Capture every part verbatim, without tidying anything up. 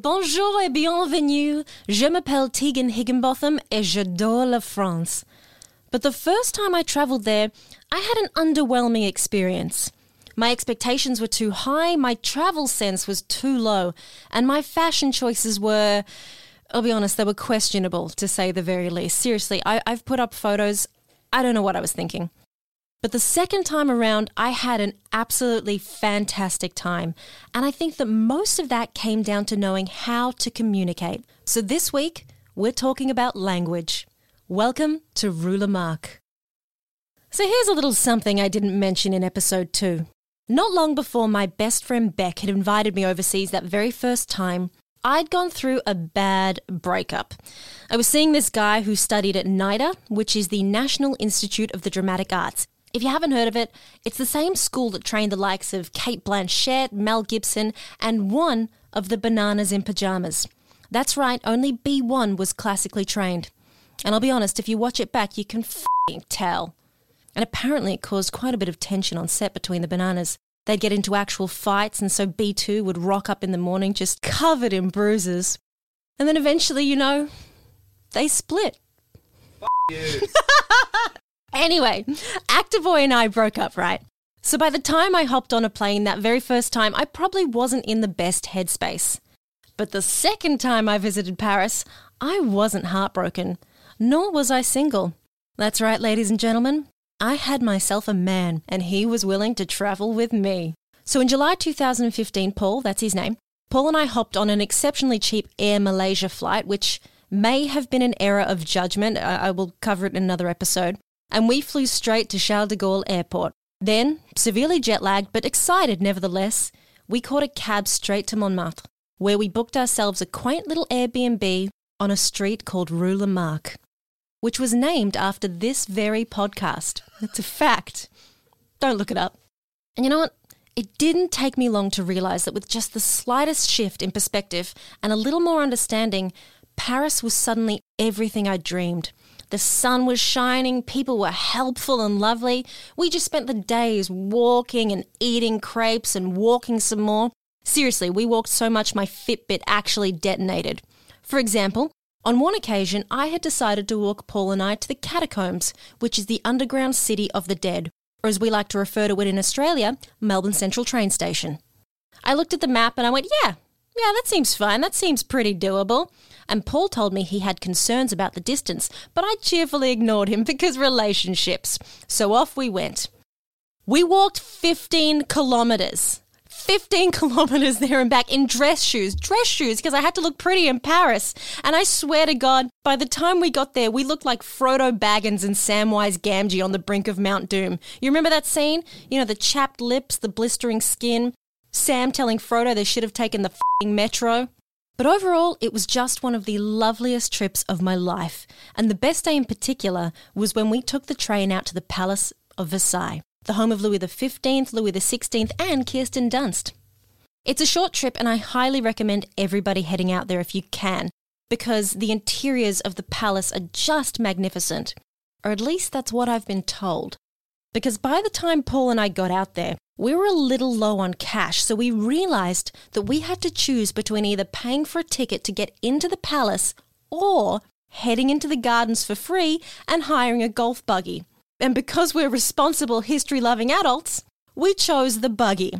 Bonjour et bienvenue. Je m'appelle Tegan Higginbotham et j'adore la France. But the first time I travelled there, I had an underwhelming experience. My expectations were too high, my travel sense was too low, and my fashion choices were, I'll be honest, they were questionable, to say the very least. Seriously, I, I've put up photos. I don't know what I was thinking. But the second time around, I had an absolutely fantastic time. And I think that most of that came down to knowing how to communicate. So this week, we're talking about language. Welcome to Rue Lamarck. So here's a little something I didn't mention in episode two. Not long before my best friend Beck had invited me overseas that very first time, I'd gone through a bad breakup. I was seeing this guy who studied at NIDA, which is the National Institute of the Dramatic Arts. If you haven't heard of it, it's the same school that trained the likes of Kate Blanchett, Mel Gibson, and one of the Bananas in Pyjamas. That's right, only B one was classically trained. And I'll be honest, if you watch it back, you can f***ing tell. And apparently it caused quite a bit of tension on set between the Bananas. They'd get into actual fights, and so B two would rock up in the morning just covered in bruises. And then eventually, you know, they split. F*** you. Anyway, Activoy and I broke up, right? So by the time I hopped on a plane that very first time, I probably wasn't in the best headspace. But the second time I visited Paris, I wasn't heartbroken, nor was I single. That's right, ladies and gentlemen, I had myself a man, and he was willing to travel with me. So in July two thousand fifteen, Paul, that's his name, Paul and I hopped on an exceptionally cheap Air Malaysia flight, which may have been an error of judgment. I, I will cover it in another episode. And we flew straight to Charles de Gaulle Airport. Then, severely jet-lagged but excited nevertheless, we caught a cab straight to Montmartre, where we booked ourselves a quaint little Airbnb on a street called Rue Lamarck, which was named after this very podcast. It's a fact. Don't look it up. And you know what? It didn't take me long to realise that with just the slightest shift in perspective and a little more understanding, Paris was suddenly everything I dreamed. The sun was shining, people were helpful and lovely. We just spent the days walking and eating crepes and walking some more. Seriously, we walked so much my Fitbit actually detonated. For example, on one occasion, I had decided to walk Paul and I to the Catacombs, which is the underground city of the dead, or as we like to refer to it in Australia, Melbourne Central Train Station. I looked at the map and I went, yeah, yeah, that seems fine, that seems pretty doable. And Paul told me he had concerns about the distance, but I cheerfully ignored him because relationships. So off we went. We walked fifteen kilometres. fifteen kilometres there and back in dress shoes. Dress shoes, because I had to look pretty in Paris. And I swear to God, by the time we got there, we looked like Frodo Baggins and Samwise Gamgee on the brink of Mount Doom. You remember that scene? You know, the chapped lips, the blistering skin. Sam telling Frodo they should have taken the f***ing metro. But overall, it was just one of the loveliest trips of my life. And the best day in particular was when we took the train out to the Palace of Versailles, the home of Louis the fifteenth, Louis the sixteenth and Kirsten Dunst. It's a short trip and I highly recommend everybody heading out there if you can, because the interiors of the palace are just magnificent. Or at least that's what I've been told. Because by the time Paul and I got out there, we were a little low on cash, so we realised that we had to choose between either paying for a ticket to get into the palace or heading into the gardens for free and hiring a golf buggy. And because we're responsible, history-loving adults, we chose the buggy.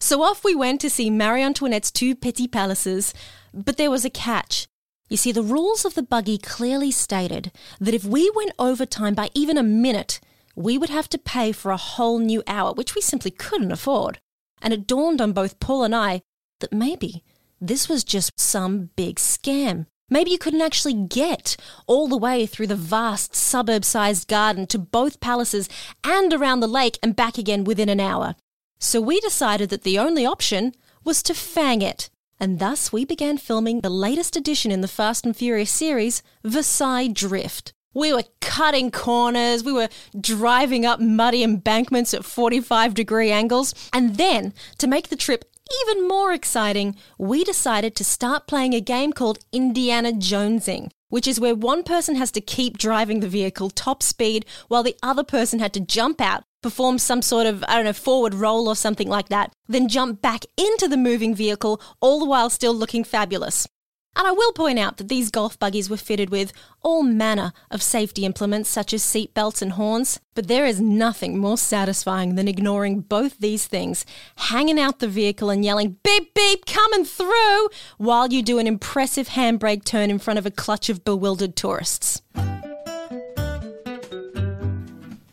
So off we went to see Marie Antoinette's two petty palaces, but there was a catch. You see, the rules of the buggy clearly stated that if we went overtime by even a minute, we would have to pay for a whole new hour, which we simply couldn't afford. And it dawned on both Paul and I that maybe this was just some big scam. Maybe you couldn't actually get all the way through the vast suburb-sized garden to both palaces and around the lake and back again within an hour. So we decided that the only option was to fang it, and thus we began filming the latest edition in the Fast and Furious series, Versailles Drift. We were cutting corners, we were driving up muddy embankments at forty-five degree angles, and then, to make the trip even more exciting, we decided to start playing a game called Indiana Jonesing, which is where one person has to keep driving the vehicle top speed while the other person had to jump out, perform some sort of, I don't know, forward roll or something like that, then jump back into the moving vehicle, all the while still looking fabulous. And I will point out that these golf buggies were fitted with all manner of safety implements such as seat belts and horns, but there is nothing more satisfying than ignoring both these things, hanging out the vehicle and yelling, beep, beep, coming through, while you do an impressive handbrake turn in front of a clutch of bewildered tourists.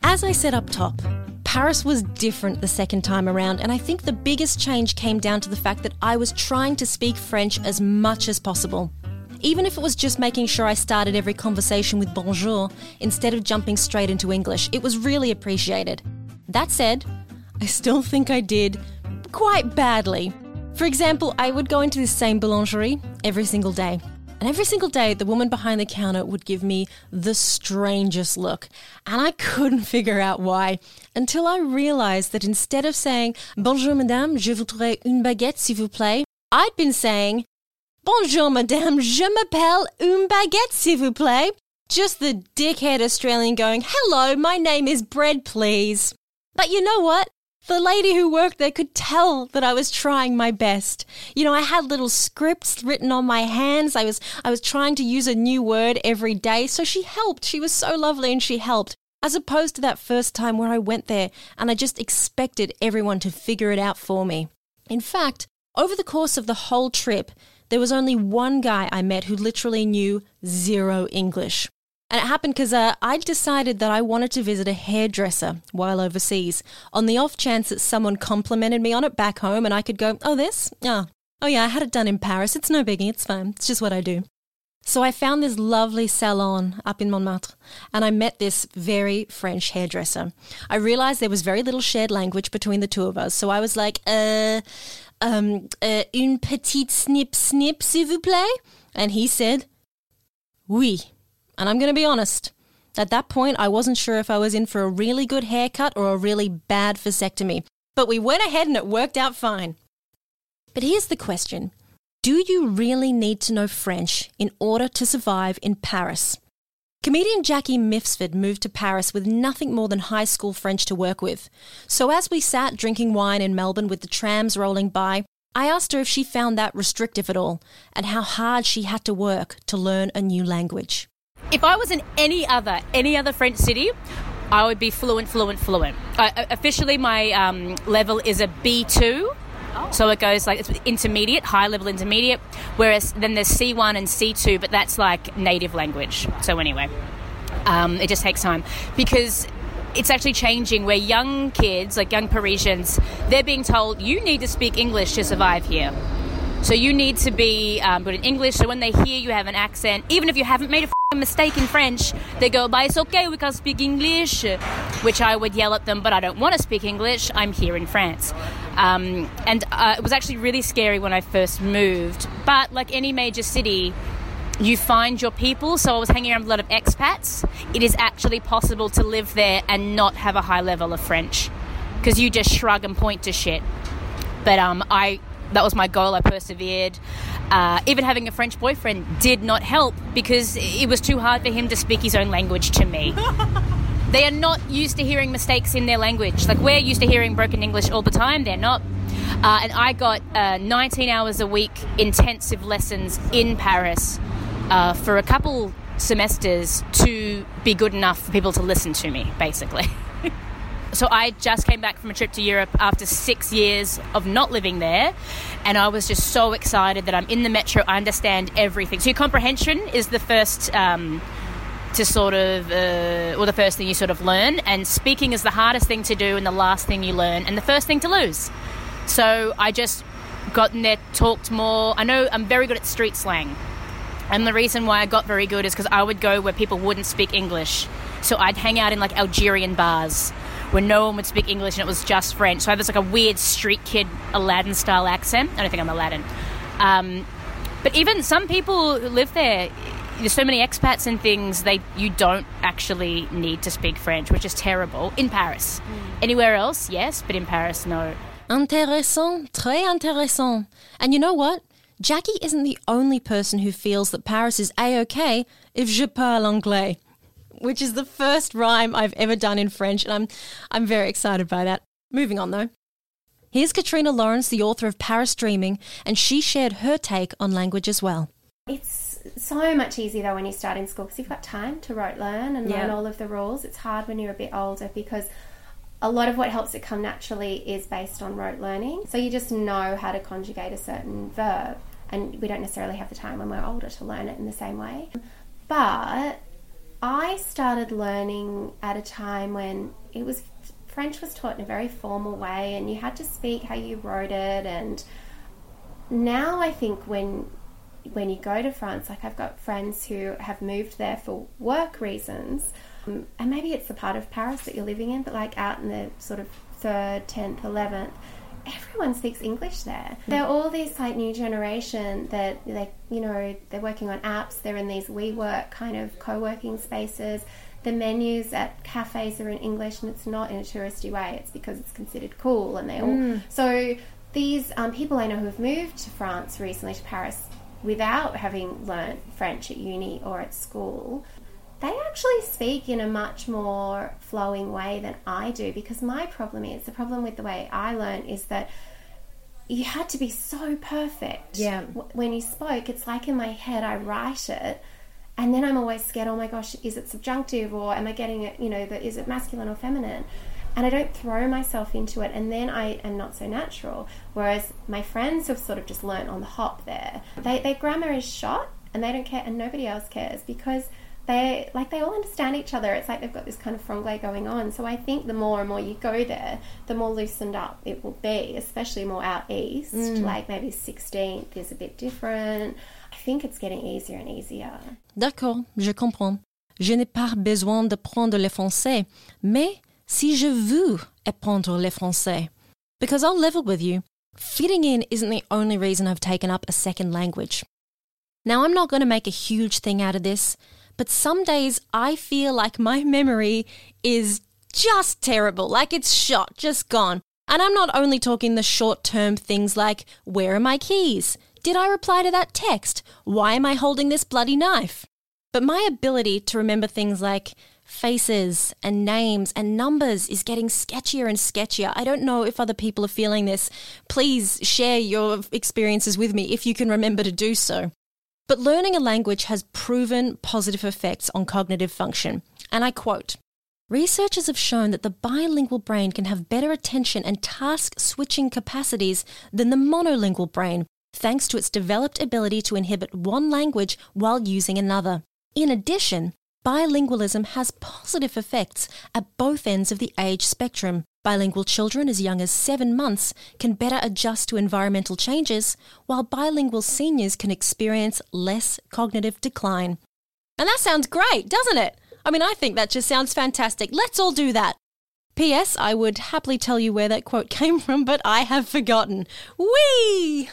As I said up top, Paris was different the second time around, and I think the biggest change came down to the fact that I was trying to speak French as much as possible. Even if it was just making sure I started every conversation with bonjour instead of jumping straight into English, it was really appreciated. That said, I still think I did quite badly. For example, I would go into this same boulangerie every single day. And every single day, the woman behind the counter would give me the strangest look. And I couldn't figure out why until I realized that instead of saying, bonjour madame, je voudrais une baguette s'il vous plaît, I'd been saying, bonjour madame, je m'appelle une baguette s'il vous plaît. Just the dickhead Australian going, hello, my name is bread, please. But you know what? The lady who worked there could tell that I was trying my best. You know, I had little scripts written on my hands. I was I was trying to use a new word every day. So she helped. She was so lovely and she helped. As opposed to that first time where I went there and I just expected everyone to figure it out for me. In fact, over the course of the whole trip, there was only one guy I met who literally knew zero English. And it happened because uh, I decided that I wanted to visit a hairdresser while overseas on the off chance that someone complimented me on it back home and I could go, oh, this? Oh, oh yeah, I had it done in Paris. It's no biggie. It's fine. It's just what I do. So I found this lovely salon up in Montmartre and I met this very French hairdresser. I realized there was very little shared language between the two of us. So I was like, uh, um, uh, une petite snip snip, s'il vous plaît? And he said, oui. And I'm going to be honest, at that point, I wasn't sure if I was in for a really good haircut or a really bad vasectomy. But we went ahead and it worked out fine. But here's the question. Do you really need to know French in order to survive in Paris? Comedian Jackie Mifsud moved to Paris with nothing more than high school French to work with. So as we sat drinking wine in Melbourne with the trams rolling by, I asked her if she found that restrictive at all and how hard she had to work to learn a new language. If I was in any other, any other French city, I would be fluent, fluent, fluent. I, officially, my um, level is a B two, oh. So it goes like it's intermediate, high level intermediate, whereas then there's C one and C two, but that's like native language. So anyway, um, it just takes time because it's actually changing where young kids, like young Parisians, they're being told you need to speak English to survive here. So you need to be um, good in English, so when they hear you have an accent, even if you haven't made a f***ing mistake in French, they go, but it's okay, we can speak English, which I would yell at them, but I don't want to speak English, I'm here in France. Um, and uh, it was actually really scary when I first moved, but like any major city, you find your people, so I was hanging around with a lot of expats. It is actually possible to live there and not have a high level of French, because you just shrug and point to shit. But um, I... That was my goal. I persevered. Uh, even having a French boyfriend did not help because it was too hard for him to speak his own language to me. They are not used to hearing mistakes in their language. Like we're used to hearing broken English all the time. They're not. Uh, and I got uh, nineteen hours a week intensive lessons in Paris uh, for a couple semesters to be good enough for people to listen to me, basically. So I just came back from a trip to Europe after six years of not living there, and I was just so excited that I'm in the metro, I understand everything. So your comprehension is the first um, to sort of, uh, or the first thing you sort of learn, and speaking is the hardest thing to do and the last thing you learn and the first thing to lose. So I just got in there, talked more. I know I'm very good at street slang, and the reason why I got very good is because I would go where people wouldn't speak English. So I'd hang out in like Algerian bars where no one would speak English and it was just French. So I have this like a weird street kid Aladdin-style accent. I don't think I'm Aladdin. Um, but even some people who live there, there's so many expats and things, they you don't actually need to speak French, which is terrible in Paris. Mm. Anywhere else, yes, but in Paris, no. Intéressant, très intéressant. And you know what? Jackie isn't the only person who feels that Paris is A-OK if je parle anglais, which is the first rhyme I've ever done in French, and I'm I'm very excited by that. Moving on, though. Here's Katrina Lawrence, the author of Paris Dreaming, and she shared her take on language as well. It's so much easier, though, when you start in school because you've got time to rote learn and yeah. learn all of the rules. It's hard when you're a bit older because a lot of what helps it come naturally is based on rote learning. So you just know how to conjugate a certain verb, and we don't necessarily have the time when we're older to learn it in the same way. But I started learning at a time when it was French was taught in a very formal way and you had to speak how you wrote it. And now I think when when you go to France, like I've got friends who have moved there for work reasons, um, and maybe it's the part of Paris that you're living in, but like out in the sort of third, tenth, eleventh, everyone speaks English there. There are all these like new generation that they, you know, they're working on apps. They're in these WeWork kind of co-working spaces. The menus at cafes are in English, and it's not in a touristy way. It's because it's considered cool, and they all. Mm. So these um, people I know who have moved to France recently, to Paris, without having learnt French at uni or at school, they actually speak in a much more flowing way than I do, because my problem is, the problem with the way I learned is that you had to be so perfect. Yeah. When you spoke, it's like in my head I write it, and then I'm always scared, oh my gosh, is it subjunctive, or am I getting it, you know, the, is it masculine or feminine? And I don't throw myself into it, and then I am not so natural, whereas my friends have sort of just learnt on the hop there. They, their grammar is shot, and they don't care, and nobody else cares, because they like they all understand each other. It's like they've got this kind of franglais going on. So I think the more and more you go there, the more loosened up it will be, especially more out east. Mm. Like maybe sixteenth is a bit different. I think it's getting easier and easier. D'accord, je comprends. Je n'ai pas besoin de prendre le français, mais si je veux apprendre le français. Because I'll level with you, fitting in isn't the only reason I've taken up a second language. Now, I'm not going to make a huge thing out of this, but some days I feel like my memory is just terrible, like it's shot, just gone. And I'm not only talking the short-term things like, where are my keys? Did I reply to that text? Why am I holding this bloody knife? But my ability to remember things like faces and names and numbers is getting sketchier and sketchier. I don't know if other people are feeling this. Please share your experiences with me if you can remember to do so. But learning a language has proven positive effects on cognitive function. And I quote, researchers have shown that the bilingual brain can have better attention and task-switching capacities than the monolingual brain, thanks to its developed ability to inhibit one language while using another. In addition, bilingualism has positive effects at both ends of the age spectrum. Bilingual children as young as seven months can better adjust to environmental changes, while bilingual seniors can experience less cognitive decline. And that sounds great, doesn't it? I mean, I think that just sounds fantastic. Let's all do that. P S. I would happily tell you where that quote came from, but I have forgotten. Whee!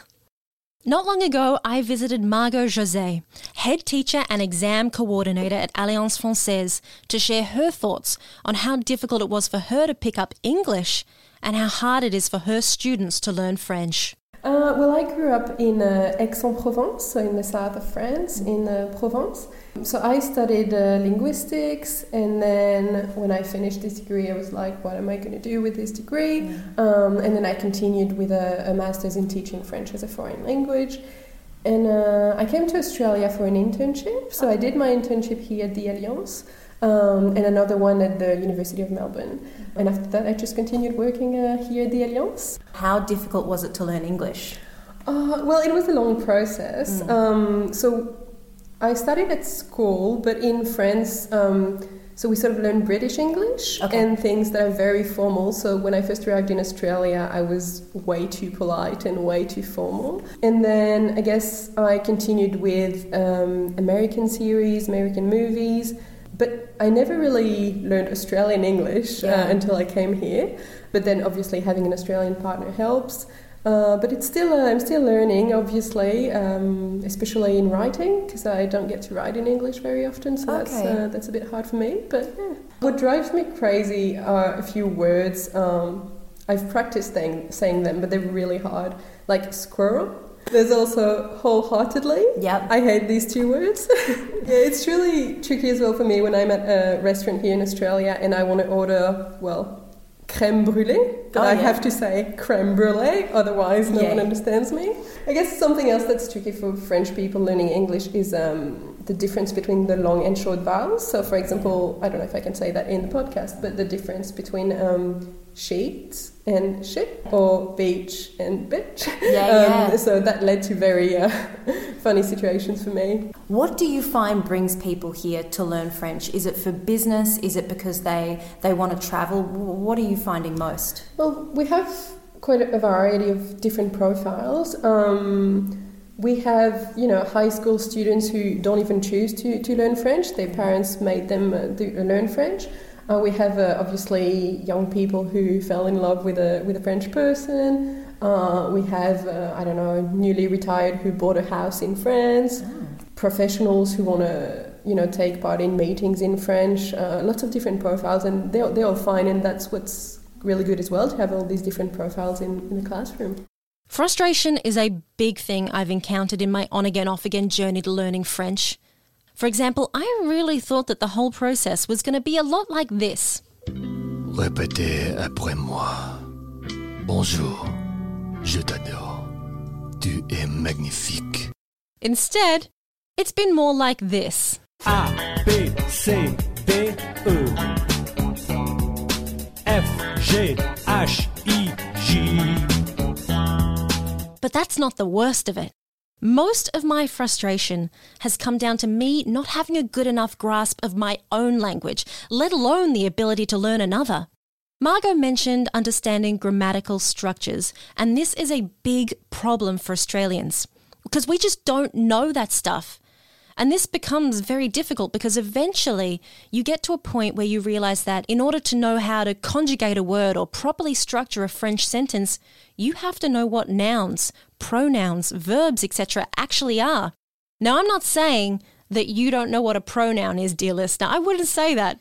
Not long ago, I visited Margot José, head teacher and exam coordinator at Alliance Française, to share her thoughts on how difficult it was for her to pick up English and how hard it is for her students to learn French. Uh, well, I grew up in uh, Aix-en-Provence, so in the south of France, in uh, Provence. So I studied uh, linguistics, and then when I finished this degree, I was like, what am I going to do with this degree? Yeah. Um, and then I continued with a, a master's in teaching French as a foreign language. And uh, I came to Australia for an internship, so I did my internship here at the Alliance, Um, and another one at the University of Melbourne. And after that, I just continued working uh, here at the Alliance. How difficult was it to learn English? Uh, well, it was a long process. Mm. Um, so I studied at school, but in France, um, so we sort of learned British English okay. and things that are very formal. So when I first arrived in Australia, I was way too polite and way too formal. And then I guess I continued with um, American series, American movies, But I never really learned Australian English yeah. uh, until I came here. But then obviously having an Australian partner helps. Uh, but it's still uh, I'm still learning, obviously, um, especially in writing, because I don't get to write in English very often, so okay. that's uh, that's a bit hard for me. But yeah. What drives me crazy are a few words. Um, I've practiced saying, saying them, but they're really hard. Like squirrel. There's also wholeheartedly. Yep. I hate these two words. Yeah, it's really tricky as well for me when I'm at a restaurant here in Australia and I want to order, well, crème brûlée, but oh, I yeah. have to say crème brûlée, otherwise no yeah. one understands me. I guess something else that's tricky for French people learning English is um, the difference between the long and short vowels. So, for example, I don't know if I can say that in the podcast, but the difference between um, sheet and shit or beach and bitch. Yeah, um, yeah. So that led to very uh, funny situations for me. What do you find brings people here to learn French? Is it for business? Is it because they, they want to travel? What are you finding most? Well, we have quite a variety of different profiles. Um, we have, you know, high school students who don't even choose to, to learn French. Their parents made them uh, do, uh, learn French. Uh, we have uh, obviously young people who fell in love with a with a French person. Uh, we have uh, I don't know newly retired who bought a house in France. Oh. Professionals who want to you know take part in meetings in French. Uh, lots of different profiles, and they're they're all fine. And that's what's really good as well, to have all these different profiles in, in the classroom. Frustration is a big thing I've encountered in my on again off again journey to learning French. For example, I really thought that the whole process was going to be a lot like this. Répétez après moi. Bonjour. Je t'adore. Tu es magnifique. Instead, it's been more like this. A, B, C, D, E. F, G, H, I, J. But that's not the worst of it. Most of my frustration has come down to me not having a good enough grasp of my own language, let alone the ability to learn another. Margot mentioned understanding grammatical structures, and this is a big problem for Australians because we just don't know that stuff. And this becomes very difficult because eventually you get to a point where you realise that in order to know how to conjugate a word or properly structure a French sentence, you have to know what nouns, pronouns, verbs, et cetera actually are. Now, I'm not saying that you don't know what a pronoun is, dear listener. I wouldn't say that.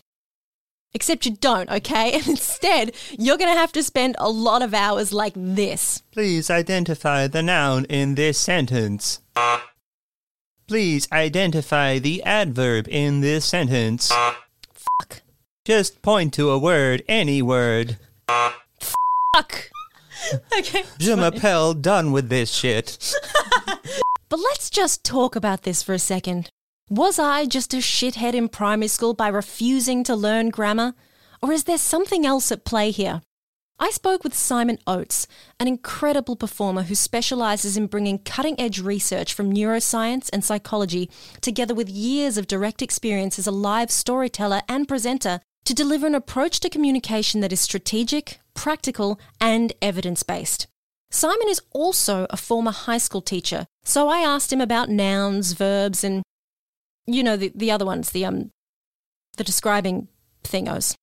Except you don't, okay? And instead, you're going to have to spend a lot of hours like this. Please identify the noun in this sentence. Please identify the adverb in this sentence. Fuck. Just point to a word, any word. Fuck. Okay. Je m'appelle, done with this shit. But let's just talk about this for a second. Was I just a shithead in primary school by refusing to learn grammar? Or is there something else at play here? I spoke with Simon Oates, an incredible performer who specialises in bringing cutting-edge research from neuroscience and psychology together with years of direct experience as a live storyteller and presenter to deliver an approach to communication that is strategic, practical and evidence-based. Simon is also a former high school teacher, so I asked him about nouns, verbs and, you know, the, the other ones, the um, the describing thingos.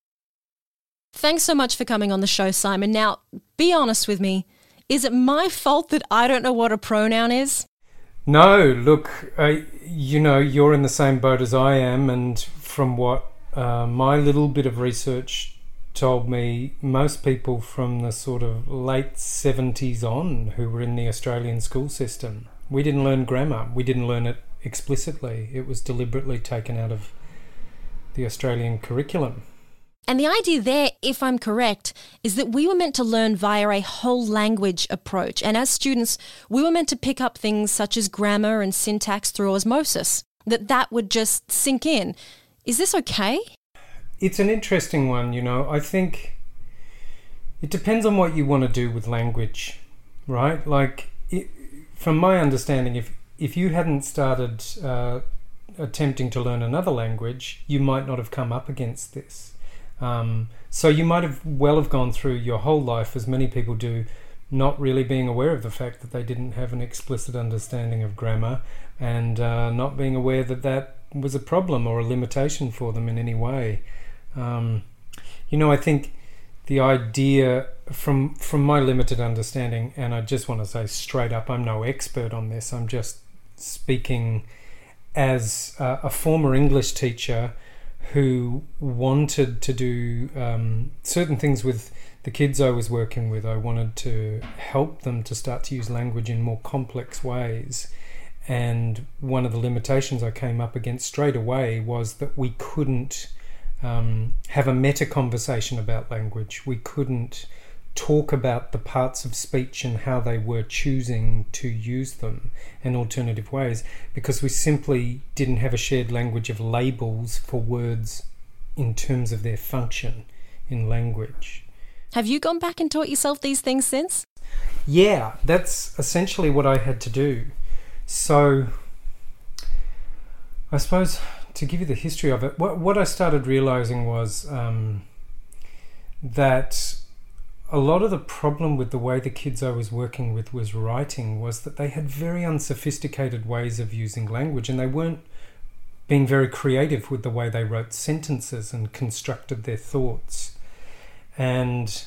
Thanks so much for coming on the show, Simon. Now, be honest with me. Is it my fault that I don't know what a pronoun is? No, look, uh, you know, you're in the same boat as I am, and from what uh, my little bit of research told me, most people from the sort of late seventies on who were in the Australian school system, we didn't learn grammar. We didn't learn it explicitly. It was deliberately taken out of the Australian curriculum. And the idea there, if I'm correct, is that we were meant to learn via a whole language approach. And as students, we were meant to pick up things such as grammar and syntax through osmosis, that that would just sink in. Is this okay? It's an interesting one, you know. I think it depends on what you want to do with language, right? Like, it, from my understanding, if if you hadn't started uh, attempting to learn another language, you might not have come up against this. Um, so you might have well have gone through your whole life, as many people do, not really being aware of the fact that they didn't have an explicit understanding of grammar and uh, not being aware that that was a problem or a limitation for them in any way. Um, you know, I think the idea from from my limited understanding, and I just want to say straight up, I'm no expert on this. I'm just speaking as a, a former English teacher who wanted to do um, certain things with the kids I was working with. I wanted to help them to start to use language in more complex ways. And one of the limitations I came up against straight away was that we couldn't um, have a meta conversation about language. We couldn't talk about the parts of speech and how they were choosing to use them in alternative ways, because we simply didn't have a shared language of labels for words in terms of their function in language. Have you gone back and taught yourself these things since? Yeah, that's essentially what I had to do. So, I suppose to give you the history of it, what, what I started realizing was um, that a lot of the problem with the way the kids I was working with was writing was that they had very unsophisticated ways of using language, and they weren't being very creative with the way they wrote sentences and constructed their thoughts. And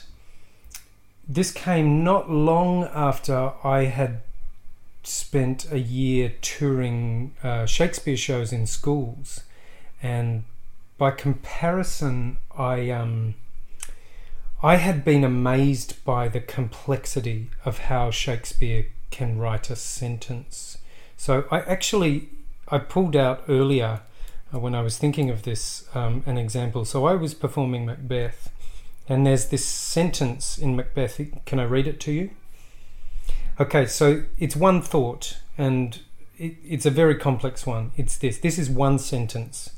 this came not long after I had spent a year touring uh, Shakespeare shows in schools, and by comparison I um I had been amazed by the complexity of how Shakespeare can write a sentence. So I actually I pulled out earlier uh, when I was thinking of this um, an example. So I was performing Macbeth, and there's this sentence in Macbeth. Can I read it to you? Okay, so it's one thought, and it, it's a very complex one. It's this. This is one sentence.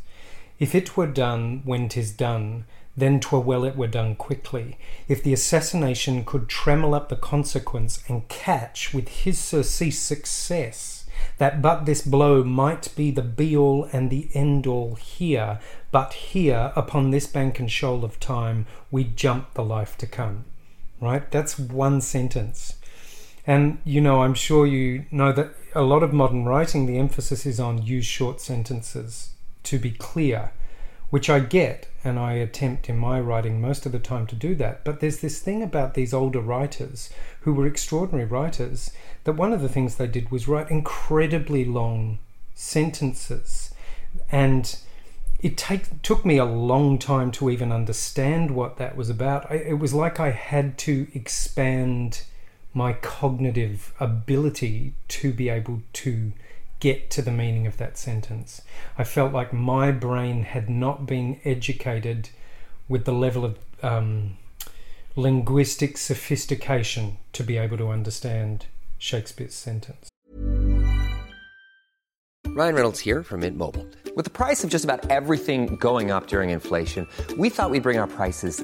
If it were done when 'tis done, then 'twere well it were done quickly. If the assassination could trammel up the consequence and catch with his surcease success, that but this blow might be the be-all and the end-all here, but here, upon this bank and shoal of time, we jump the life to come. Right? That's one sentence. And, you know, I'm sure you know that a lot of modern writing, the emphasis is on use short sentences to be clear, which I get, and I attempt in my writing most of the time to do that. But there's this thing about these older writers who were extraordinary writers, that one of the things they did was write incredibly long sentences. And it take, took me a long time to even understand what that was about. I, it was like I had to expand my cognitive ability to be able to get to the meaning of that sentence. I felt like my brain had not been educated with the level of um, linguistic sophistication to be able to understand Shakespeare's sentence. Ryan Reynolds here from Mint Mobile. With the price of just about everything going up during inflation, we thought we'd bring our prices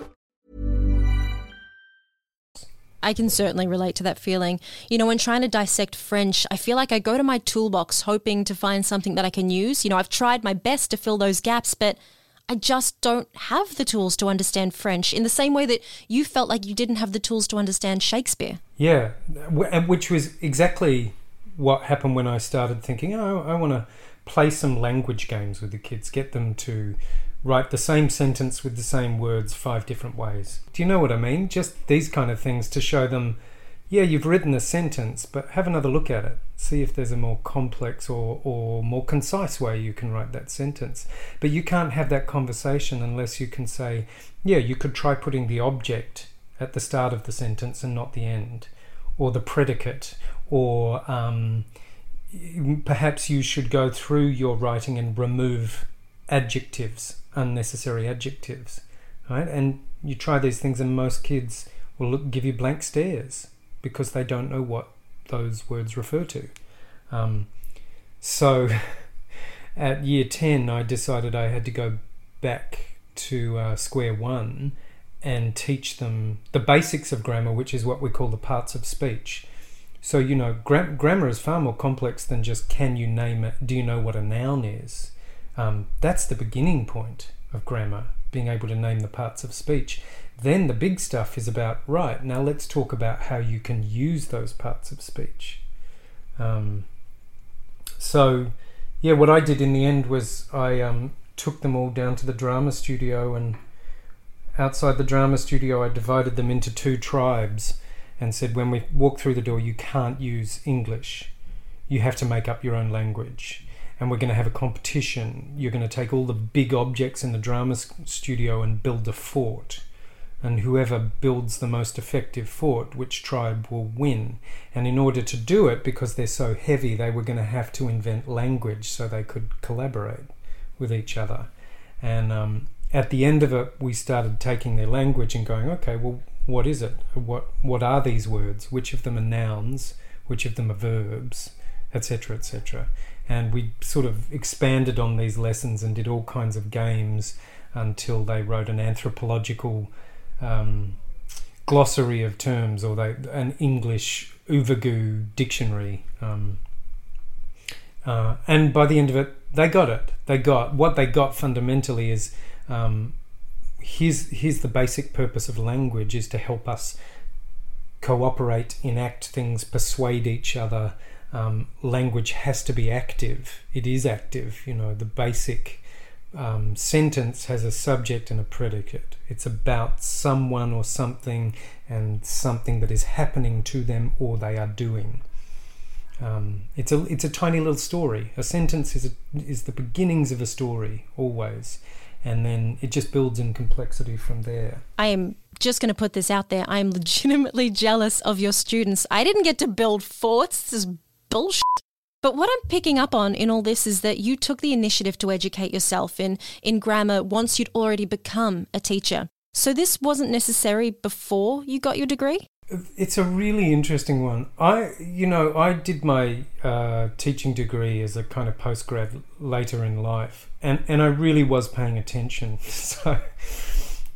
I can certainly relate to that feeling. You know, when trying to dissect French, I feel like I go to my toolbox hoping to find something that I can use. You know, I've tried my best to fill those gaps, but I just don't have the tools to understand French in the same way that you felt like you didn't have the tools to understand Shakespeare. Yeah, which was exactly what happened when I started thinking, oh, I want to play some language games with the kids, get them to write the same sentence with the same words five different ways. Do you know what I mean? Just these kind of things to show them, yeah, you've written a sentence, but have another look at it. See if there's a more complex or, or more concise way you can write that sentence. But you can't have that conversation unless you can say, yeah, you could try putting the object at the start of the sentence and not the end, or the predicate, or um, perhaps you should go through your writing and remove adjectives, unnecessary adjectives, right? And you try these things and most kids will look, give you blank stares because they don't know what those words refer to. Um, so at year ten, I decided I had to go back to uh, square one and teach them the basics of grammar, which is what we call the parts of speech. So, you know, gra- grammar is far more complex than just can you name it, do you know what a noun is? Um, that's the beginning point of grammar, being able to name the parts of speech. Then the big stuff is about, right, now let's talk about how you can use those parts of speech. Um, so, yeah, what I did in the end was I um, took them all down to the drama studio, and outside the drama studio I divided them into two tribes and said, when we walk through the door, you can't use English. You have to make up your own language. And we're going to have a competition. You're going to take all the big objects in the drama studio and build a fort. And whoever builds the most effective fort, which tribe will win. And in order to do it, because they're so heavy, they were going to have to invent language so they could collaborate with each other. And um, at the end of it, we started taking their language and going, okay, well, what is it? What what are these words? Which of them are nouns? Which of them are verbs? Etc., et cetera. And we sort of expanded on these lessons and did all kinds of games until they wrote an anthropological um, glossary of terms, or they an English Uvagu dictionary. Um, uh, and by the end of it, they got it. They got what they got fundamentally is um, here's here's the basic purpose of language is to help us cooperate, enact things, persuade each other. Um, language has to be active. It is active. You know, the basic um, sentence has a subject and a predicate. It's about someone or something, and something that is happening to them or they are doing. Um, it's a it's a tiny little story. A sentence is a, is the beginnings of a story always, and then it just builds in complexity from there. I am just going to put this out there. I am legitimately jealous of your students. I didn't get to build forts. This is bullshit. But what I'm picking up on in all this is that you took the initiative to educate yourself in, in grammar once you'd already become a teacher. So this wasn't necessary before you got your degree? It's a really interesting one. I, you know, I did my uh, teaching degree as a kind of postgrad later in life, and, and I really was paying attention. So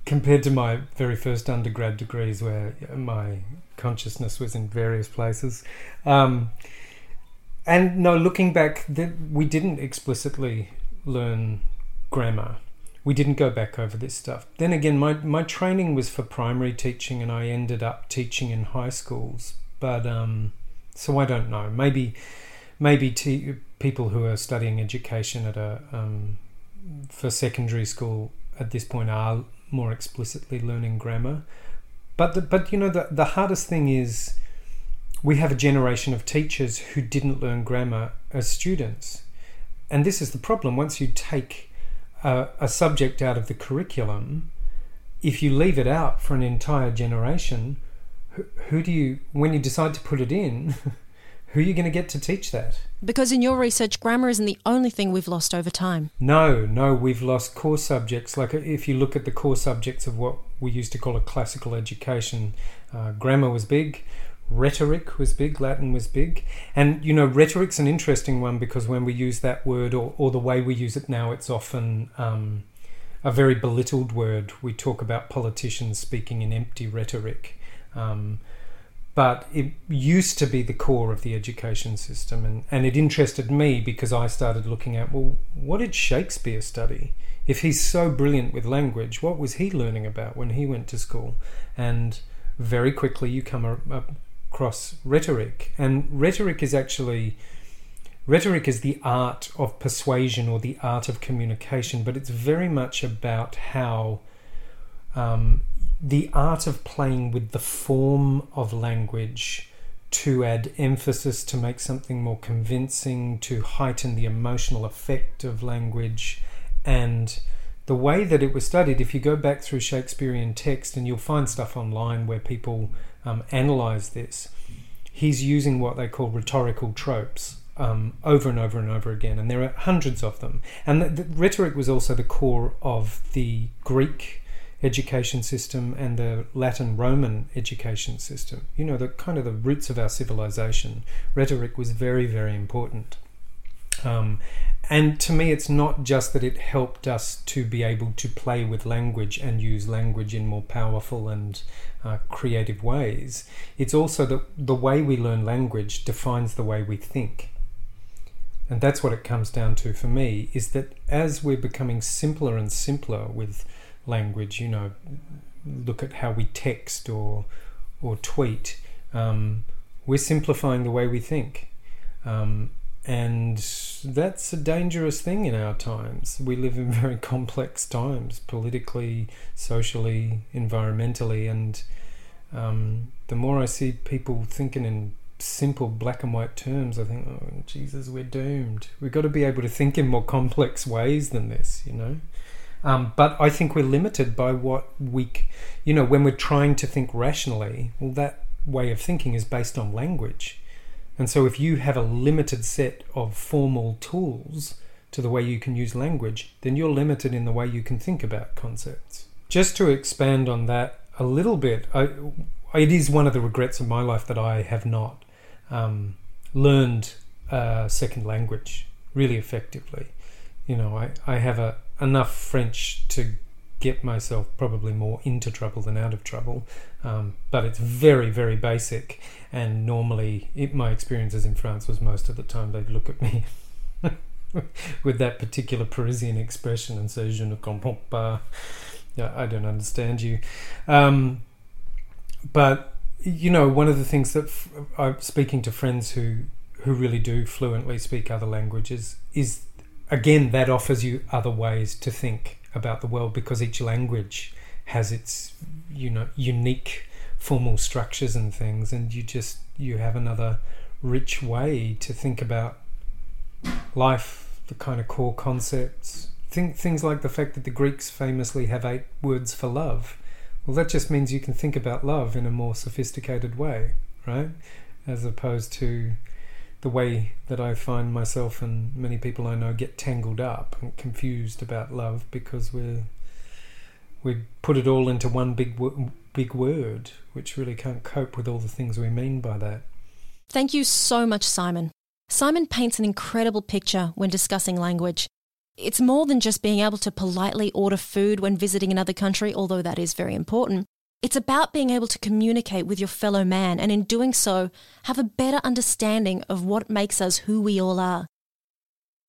compared to my very first undergrad degrees where my consciousness was in various places, um, and no, looking back, we didn't explicitly learn grammar. We didn't go back over this stuff. Then again, my, my training was for primary teaching, and I ended up teaching in high schools. But um, so I don't know. Maybe maybe te- people who are studying education at a um, for secondary school at this point are more explicitly learning grammar. But the, but you know the the hardest thing is, we have a generation of teachers who didn't learn grammar as students. And this is the problem. Once you take a, a subject out of the curriculum, if you leave it out for an entire generation, who, who do you, when you decide to put it in, who are you going to get to teach that? Because in your research, grammar isn't the only thing we've lost over time. No, no, we've lost core subjects. Like if you look at the core subjects of what we used to call a classical education, uh, grammar was big. Rhetoric was big, Latin was big. And, you know, rhetoric's an interesting one because when we use that word, or, or the way we use it now, it's often um, a very belittled word. We talk about politicians speaking in empty rhetoric. Um, but it used to be the core of the education system. And, and it interested me because I started looking at, well, what did Shakespeare study? If he's so brilliant with language, what was he learning about when he went to school? And very quickly you come a, a across rhetoric, and rhetoric is actually rhetoric is the art of persuasion or the art of communication, but it's very much about how um, the art of playing with the form of language to add emphasis, to make something more convincing, to heighten the emotional effect of language. And the way that it was studied, if you go back through Shakespearean text, and you'll find stuff online where people Um, analyze this, he's using what they call rhetorical tropes um, over and over and over again, and there are hundreds of them. And the, the rhetoric was also the core of the Greek education system and the Latin Roman education system. You know, the kind of the roots of our civilization. Rhetoric was very, very important. Um, and to me, it's not just that it helped us to be able to play with language and use language in more powerful and uh, creative ways. It's also that the way we learn language defines the way we think. And that's what it comes down to for me, is that as we're becoming simpler and simpler with language, you know, look at how we text or or tweet, um, we're simplifying the way we think. Um, and that's a dangerous thing in our times. We live in very complex times, politically, socially, environmentally, and um, the more I see people thinking in simple black and white terms, I think, oh Jesus, we're doomed. We've got to be able to think in more complex ways than this, you know. Um, but I think we're limited by what we, you know, when we're trying to think rationally, well, that way of thinking is based on language. And so if you have a limited set of formal tools to the way you can use language, then you're limited in the way you can think about concepts. Just to expand on that a little bit, I, it is one of the regrets of my life that I have not Um, learned a second language really effectively. You know, I, I have a, enough French to get myself probably more into trouble than out of trouble, um, but it's very, very basic, and normally it, my experiences in France was most of the time they'd look at me with that particular Parisian expression and say, je ne comprends pas, I don't understand you. Um, but you know, one of the things that I'm speaking to friends who, who really do fluently speak other languages is, again, that offers you other ways to think about the world, because each language has its, you know, unique formal structures and things, and you just, you have another rich way to think about life, the kind of core concepts. Think things like the fact that the Greeks famously have eight words for love. Well, that just means you can think about love in a more sophisticated way, right? As opposed to the way that I find myself and many people I know get tangled up and confused about love, because we're, we put it all into one big, big word, which really can't cope with all the things we mean by that. Thank you so much, Simon. Simon paints an incredible picture when discussing language. It's more than just being able to politely order food when visiting another country, although that is very important. It's about being able to communicate with your fellow man, and in doing so, have a better understanding of what makes us who we all are.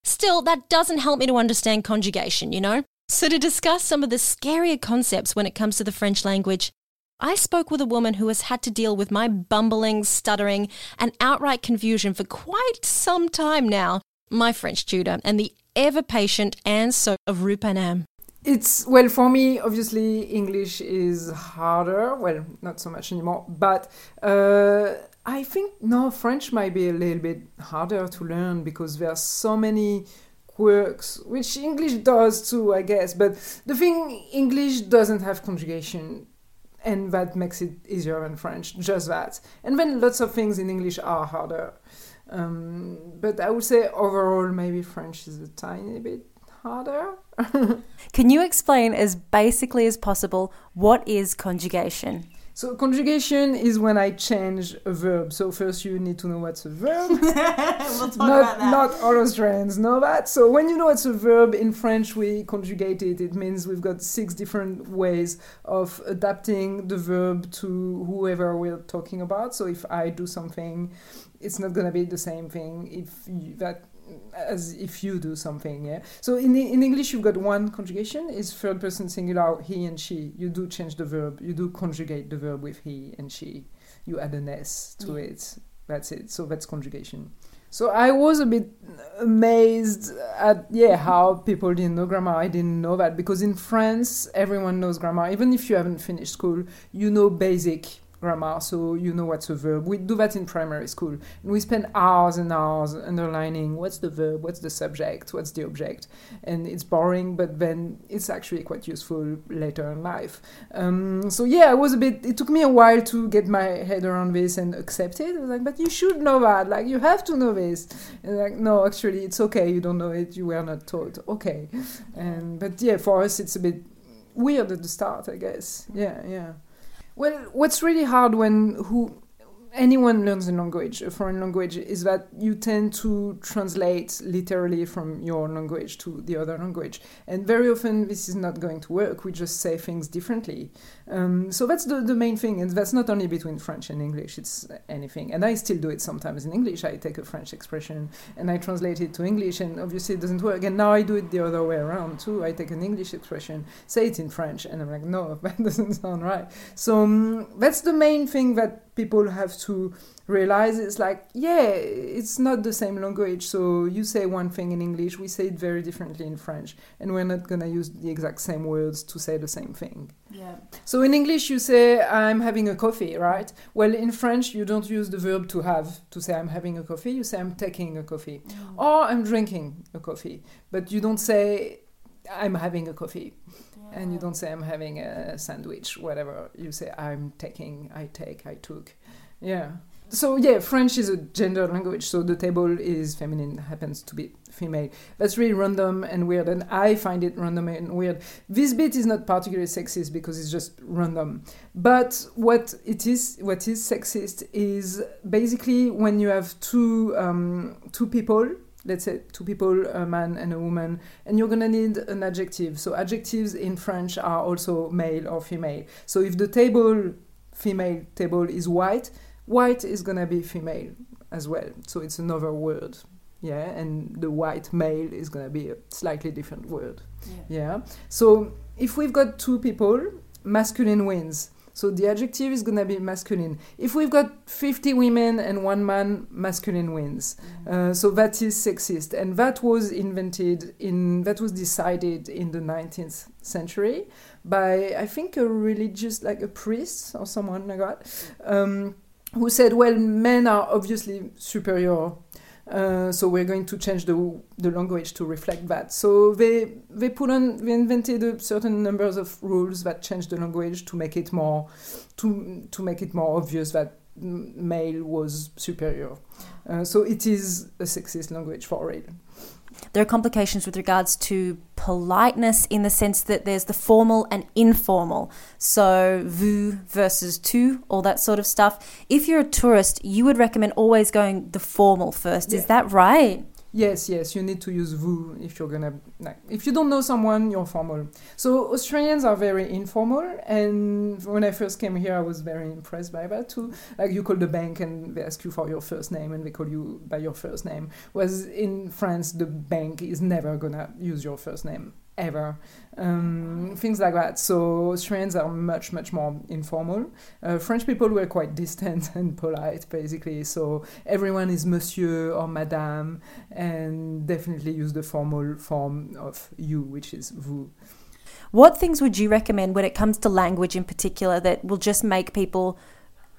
Still, that doesn't help me to understand conjugation, you know? So to discuss some of the scarier concepts when it comes to the French language, I spoke with a woman who has had to deal with my bumbling, stuttering, and outright confusion for quite some time now, my French tutor, and the ever-patient and so of Rue Panam. It's, well, for me, obviously, English is harder. Well, not so much anymore, but uh, I think, no, French might be a little bit harder to learn because there are so many quirks, which English does too, I guess. But the thing, English doesn't have conjugation, and that makes it easier than French, just that. And then lots of things in English are harder. Um, but I would say overall maybe French is a tiny bit harder. Can you explain as basically as possible what is conjugation? So conjugation is when I change a verb. So first you need to know what's a verb. We'll talk not, about that. Not all Australians know that. So when you know it's a verb, in French we conjugate it. It means we've got six different ways of adapting the verb to whoever we're talking about. So if I do something, it's not going to be the same thing if you, that as if you do something, yeah? So in in English, you've got one conjugation. It's third-person singular, he and she. You do change the verb. You do conjugate the verb with he and she. You add an S to yeah. it. That's it. So that's conjugation. So I was a bit amazed at, yeah, how people didn't know grammar. I didn't know that, because in France, everyone knows grammar. Even if you haven't finished school, you know basic grammar, so you know what's a verb. We do that in primary school, and we spend hours and hours underlining what's the verb, what's the subject, what's the object, and it's boring, but then it's actually quite useful later in life. Um, so yeah, I was a bit, it took me a while to get my head around this and accept it. I was like, but you should know that, like, you have to know this. And like, no, actually, it's okay, you don't know it, you were not taught, okay. And but yeah, for us, it's a bit weird at the start, I guess, yeah, yeah. Well, what's really hard when who, anyone learns a language, a foreign language, is that you tend to translate literally from your language to the other language. And very often this is not going to work. We just say things differently. Um, so that's the, the main thing. And that's not only between French and English, it's anything. And I still do it sometimes in English. I take a French expression and I translate it to English, and obviously it doesn't work. And now I do it the other way around too. I take an English expression, say it in French, and I'm like, no, that doesn't sound right. So um, that's the main thing that people have to realize. It's like, yeah, it's not the same language. So you say one thing in English, we say it very differently in French, and we're not going to use the exact same words to say the same thing. Yeah. So in English, you say, I'm having a coffee, right? Well, in French, you don't use the verb to have to say, I'm having a coffee. You say, I'm taking a coffee, mm. or I'm drinking a coffee. But you don't say, I'm having a coffee. Yeah. And you don't say, I'm having a sandwich, whatever. You say, I'm taking, I take, I took. Yeah. So, yeah, French is a gender language. So the table is feminine, happens to be female. That's really random and weird. And I find it random and weird. This bit is not particularly sexist because it's just random. But what it is, what is sexist is basically when you have two um, two people, let's say two people, a man and a woman, and you're going to need an adjective. So adjectives in French are also male or female. So if the table, female table, is white, white is going to be female as well. So it's another word. Yeah. And the white male is going to be a slightly different word. Yeah. yeah. So if we've got two people, masculine wins. So the adjective is going to be masculine. If we've got fifty women and one man, masculine wins. Mm-hmm. Uh, so that is sexist. And that was invented in, that was decided in the nineteenth century by, I think, a religious, like a priest or someone like that. Um, who said, well, men are obviously superior, uh, so we're going to change the the language to reflect that. So they they put on they invented a certain numbers of rules that changed the language to make it more to to make it more obvious that male was superior. Uh, so it is a sexist language for real. There are complications with regards to politeness in the sense that there's the formal and informal. So vous versus tu, all that sort of stuff. If you're a tourist, you would recommend always going the formal first. Yeah. Is that right? Yes, yes. You need to use vous if you're going to... Like, if you don't know someone, you're formal. So Australians are very informal. And when I first came here, I was very impressed by that too. Like you call the bank and they ask you for your first name and they call you by your first name. Whereas in France, the bank is never going to use your first name, ever. Um, things like that. So Australians are much, much more informal. Uh, French people were quite distant and polite, basically. So everyone is monsieur or madame, and definitely use the formal form of you, which is vous. What things would you recommend when it comes to language in particular that will just make people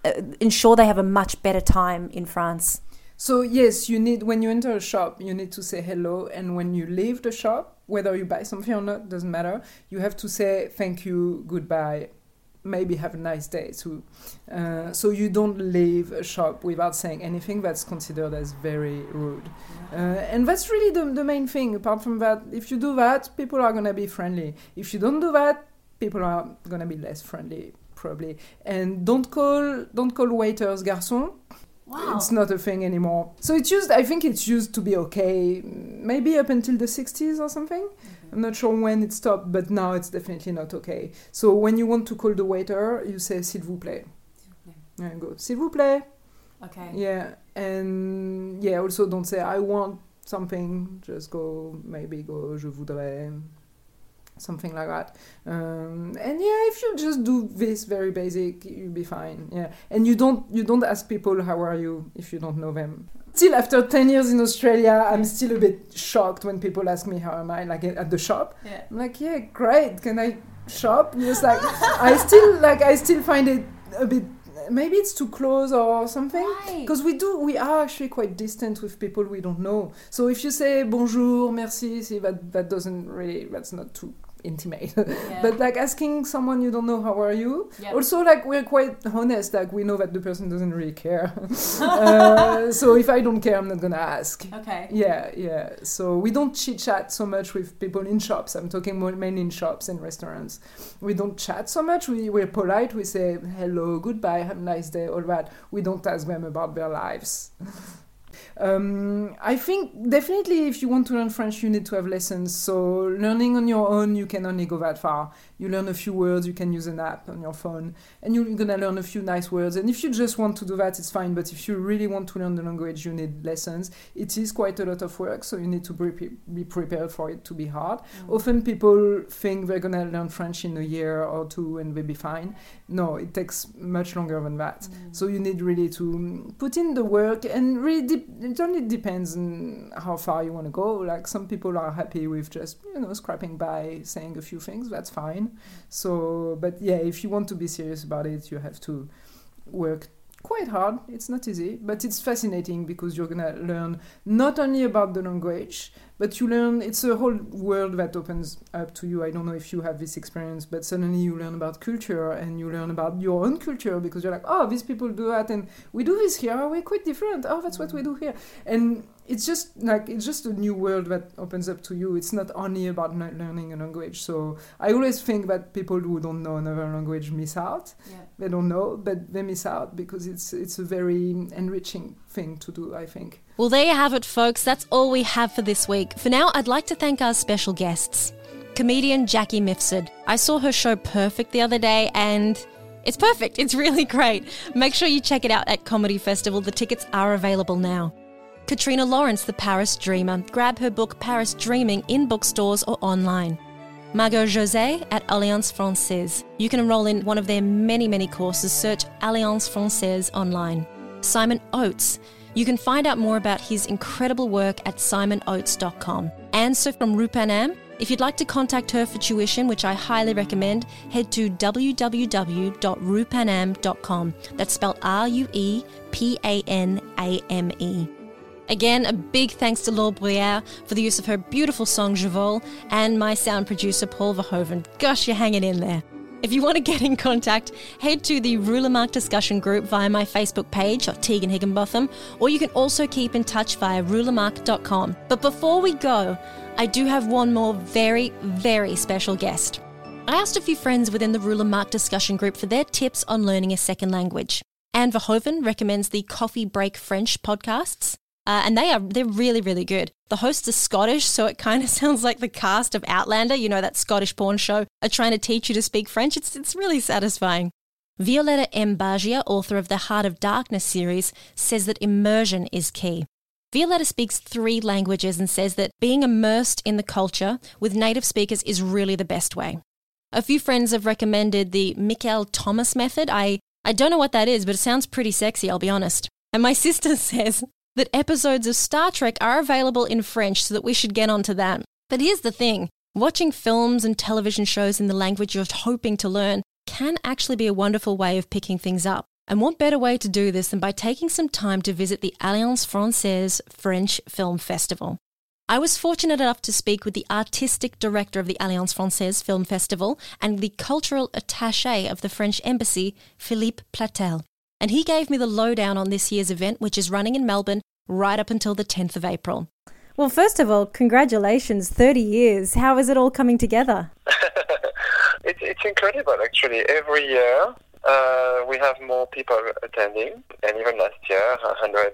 uh, ensure they have a much better time in France? So yes, you need, when you enter a shop, you need to say hello. And when you leave the shop, whether you buy something or not, doesn't matter. You have to say thank you, goodbye, maybe have a nice day too. Uh, so you don't leave a shop without saying anything. That's considered as very rude. Uh, and that's really the, the main thing. Apart from that, if you do that, people are going to be friendly. If you don't do that, people are going to be less friendly, probably. And don't call, don't call waiters garçon. Wow. It's not a thing anymore. So it's used, I think it's used to be okay, maybe up until the sixties or something. Mm-hmm. I'm not sure when it stopped, but now it's definitely not okay. So when you want to call the waiter, you say, s'il vous plaît. Yeah. There you go, s'il vous plaît. Okay. Yeah, and yeah, also don't say, I want something. Just go, maybe go, je voudrais. Something like that. Um, and yeah, if you just do this very basic, you'll be fine. Yeah. And you don't you don't ask people how are you if you don't know them. Still, after ten years in Australia, I'm still a bit shocked when people ask me how am I, like at the shop. Yeah. I'm like, yeah, great. Can I shop? And it's like I still like I still find it a bit, maybe it's too close or something, because we do we are actually quite distant with people we don't know. So if you say bonjour, merci, see, that that doesn't really, that's not too intimate. Yeah. But like asking someone you don't know, how are you? Yep. Also, like, we're quite honest. Like, we know that the person doesn't really care. uh, so if I don't care, I'm not going to ask. Okay. Yeah, yeah. So we don't chit chat so much with people in shops. I'm talking more mainly in shops and restaurants. We don't chat so much. We, we're polite. We say hello, goodbye, have a nice day, all that. We don't ask them about their lives. Um, I think definitely if you want to learn French, you need to have lessons. So learning on your own, you can only go that far. You learn a few words, you can use an app on your phone, and you're going to learn a few nice words. And if you just want to do that, it's fine. But if you really want to learn the language, you need lessons. It is quite a lot of work, so you need to pre- be prepared for it to be hard. Mm. Often people think they're going to learn French in a year or two and they'll be fine. No, it takes much longer than that. Mm. So you need really to put in the work and really deep. It only depends on how far you want to go. Like, some people are happy with just, you know, scrapping by, saying a few things. That's fine. So, but yeah, if you want to be serious about it, you have to work quite hard. It's not easy, but it's fascinating because you're going to learn not only about the language, but you learn, it's a whole world that opens up to you. I don't know if you have this experience, but suddenly you learn about culture and you learn about your own culture because you're like, oh, these people do that and we do this here. We're quite different. Oh, that's what we do here. And it's just like, it's just a new world that opens up to you. It's not only about not learning a language. So I always think that people who don't know another language miss out. Yeah. They don't know, but they miss out because it's it's a very enriching thing to do, I think. Well, there you have it, folks. That's all we have for this week. For now, I'd like to thank our special guests. Comedian Jackie Mifsud. I saw her show Perfect the other day and it's perfect. It's really great. Make sure you check it out at Comedy Festival. The tickets are available now. Katrina Lawrence, the Paris Dreamer. Grab her book Paris Dreaming in bookstores or online. Margot José at Alliance Française. You can enroll in one of their many, many courses. Search Alliance Française online. Simon Oates. You can find out more about his incredible work at simon oates dot com. And so from Rue Panam, if you'd like to contact her for tuition, which I highly recommend, head to w w w dot rue panam dot com. That's spelled R U E P A N A M E. Again, a big thanks to Laure Bruyere for the use of her beautiful song Jevol and my sound producer Paul Verhoeven. Gosh, you're hanging in there. If you want to get in contact, head to the Rue Lamarck discussion group via my Facebook page, or Tegan Higginbotham, or you can also keep in touch via rue lamarck dot com. But before we go, I do have one more very, very special guest. I asked a few friends within the Rue Lamarck discussion group for their tips on learning a second language. Anne Verhoeven recommends the Coffee Break French podcasts, uh, and they are, they're really, really good. The hosts are Scottish, so it kind of sounds like the cast of Outlander, you know, that Scottish porn show, are trying to teach you to speak French. It's it's really satisfying. Violetta M. Bagia, author of the Heart of Darkness series, says that immersion is key. Violetta speaks three languages and says that being immersed in the culture with native speakers is really the best way. A few friends have recommended the Michael Thomas method. I, I don't know what that is, but it sounds pretty sexy, I'll be honest. And my sister says that episodes of Star Trek are available in French, so that we should get onto that. But here's the thing. Watching films and television shows in the language you're hoping to learn can actually be a wonderful way of picking things up. And what better way to do this than by taking some time to visit the Alliance Française French Film Festival. I was fortunate enough to speak with the artistic director of the Alliance Française Film Festival and the cultural attaché of the French Embassy, Philippe Platel. And he gave me the lowdown on this year's event, which is running in Melbourne right up until the tenth of April. Well, first of all, congratulations, thirty years. How is it all coming together? it's, it's incredible, actually. Every year uh, we have more people attending. And even last year, one hundred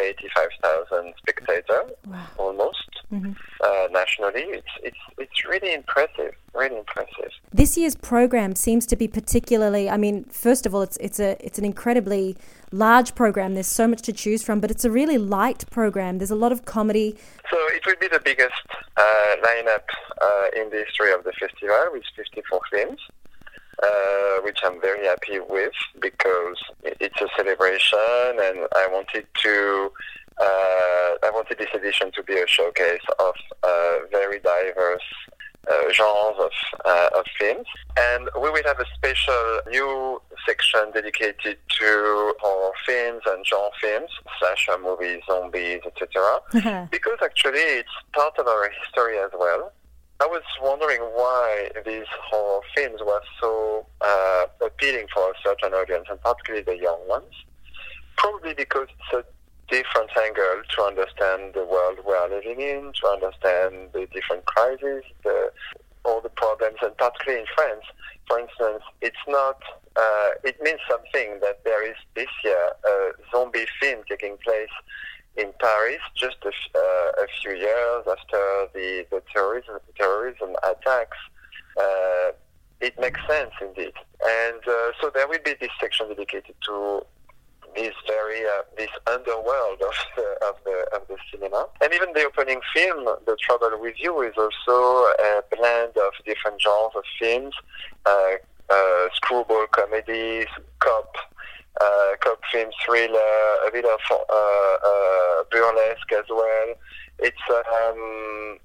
eighty-five thousand spectators, wow. Almost, mm-hmm. uh, nationally. It's, it's, it's really impressive. Really impressive. This year's program seems to be particularly, I mean, first of all, it's it's a it's an incredibly large program. There's so much to choose from, but it's a really light program. There's a lot of comedy. So it will be the biggest uh, lineup uh, in the history of the festival, with fifty-four films, uh, which I'm very happy with because it's a celebration, and I wanted to. Uh, I wanted this edition to be a showcase of uh, very diverse. Uh, genres of, uh, of films, and we will have a special new section dedicated to horror films and genre films, slasher movies, zombies, et cetera. Because actually it's part of our history as well, I was wondering why these horror films were so uh, appealing for a certain audience, and particularly the young ones. Probably because it's a different angle to understand the world we are living in, to understand the different crises, the, all the problems, and particularly in France, for instance, it's not... Uh, it means something that there is this year a zombie film taking place in Paris, just a, uh, a few years after the, the terrorism terrorism attacks. Uh, it makes sense indeed, and uh, so there will be this section dedicated to this very uh, this underworld of the, of the of the cinema. And even the opening film, The Trouble with You, is also a blend of different genres of films: uh, uh, screwball comedies, cop. Uh, cop film, thriller, a bit of uh, uh, burlesque as well. It's um,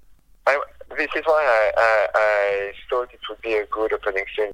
I, this is why I, I, I thought it would be a good opening film.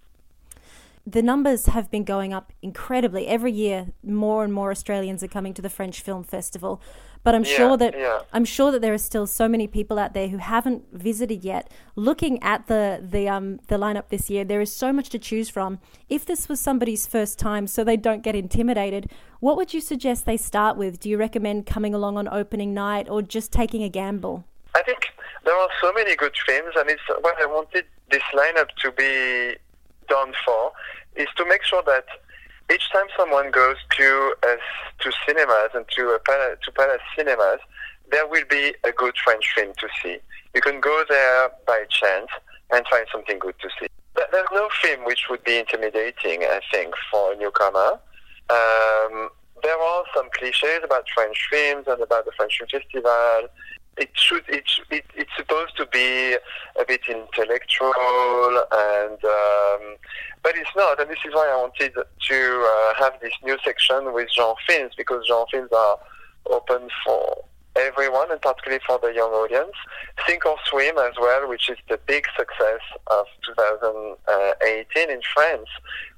The numbers have been going up incredibly every year. More and more Australians are coming to the French Film Festival, but I'm yeah, sure that yeah. I'm sure that there are still so many people out there who haven't visited yet. Looking at the the um the lineup this year, there is so much to choose from. If this was somebody's first time, so they don't get intimidated, what would you suggest they start with? Do you recommend coming along on opening night, or just taking a gamble? I think there are so many good films, and it's what I wanted this lineup to be done for, is to make sure that each time someone goes to uh, to cinemas and to a pala- to Palace Cinemas, there will be a good French film to see. You can go there by chance and find something good to see. But there's no film which would be intimidating, I think, for a newcomer. Um, there are some cliches about French films and about the French Film Festival. It should. It, it, it's supposed to be a bit intellectual, and um, but it's not. And this is why I wanted to uh, have this new section with Jean Fils, because Jean Fils are open for everyone, and particularly for the young audience. Sink or Swim as well, which is the big success of two thousand eighteen in France,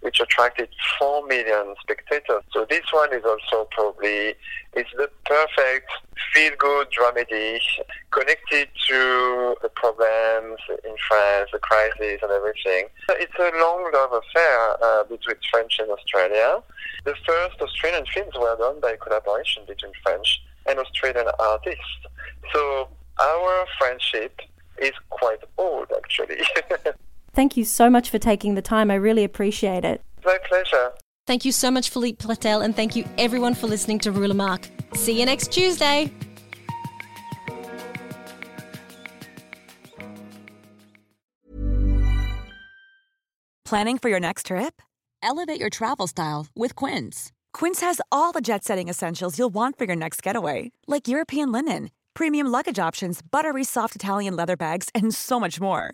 which attracted four million spectators. So this one is also probably it's the perfect feel-good dramedy connected to the problems in France, the crisis and everything. It's a long love affair uh, between French and Australia. The first Australian films were done by collaboration between French and Australian artists. So our friendship is quite old, actually. Thank you so much for taking the time. I really appreciate it. My pleasure. Thank you so much, Philippe Platel, and thank you everyone for listening to Rue Lamarck. See you next Tuesday. Planning for your next trip? Elevate your travel style with Quince. Quince has all the jet-setting essentials you'll want for your next getaway, like European linen, premium luggage options, buttery soft Italian leather bags, and so much more.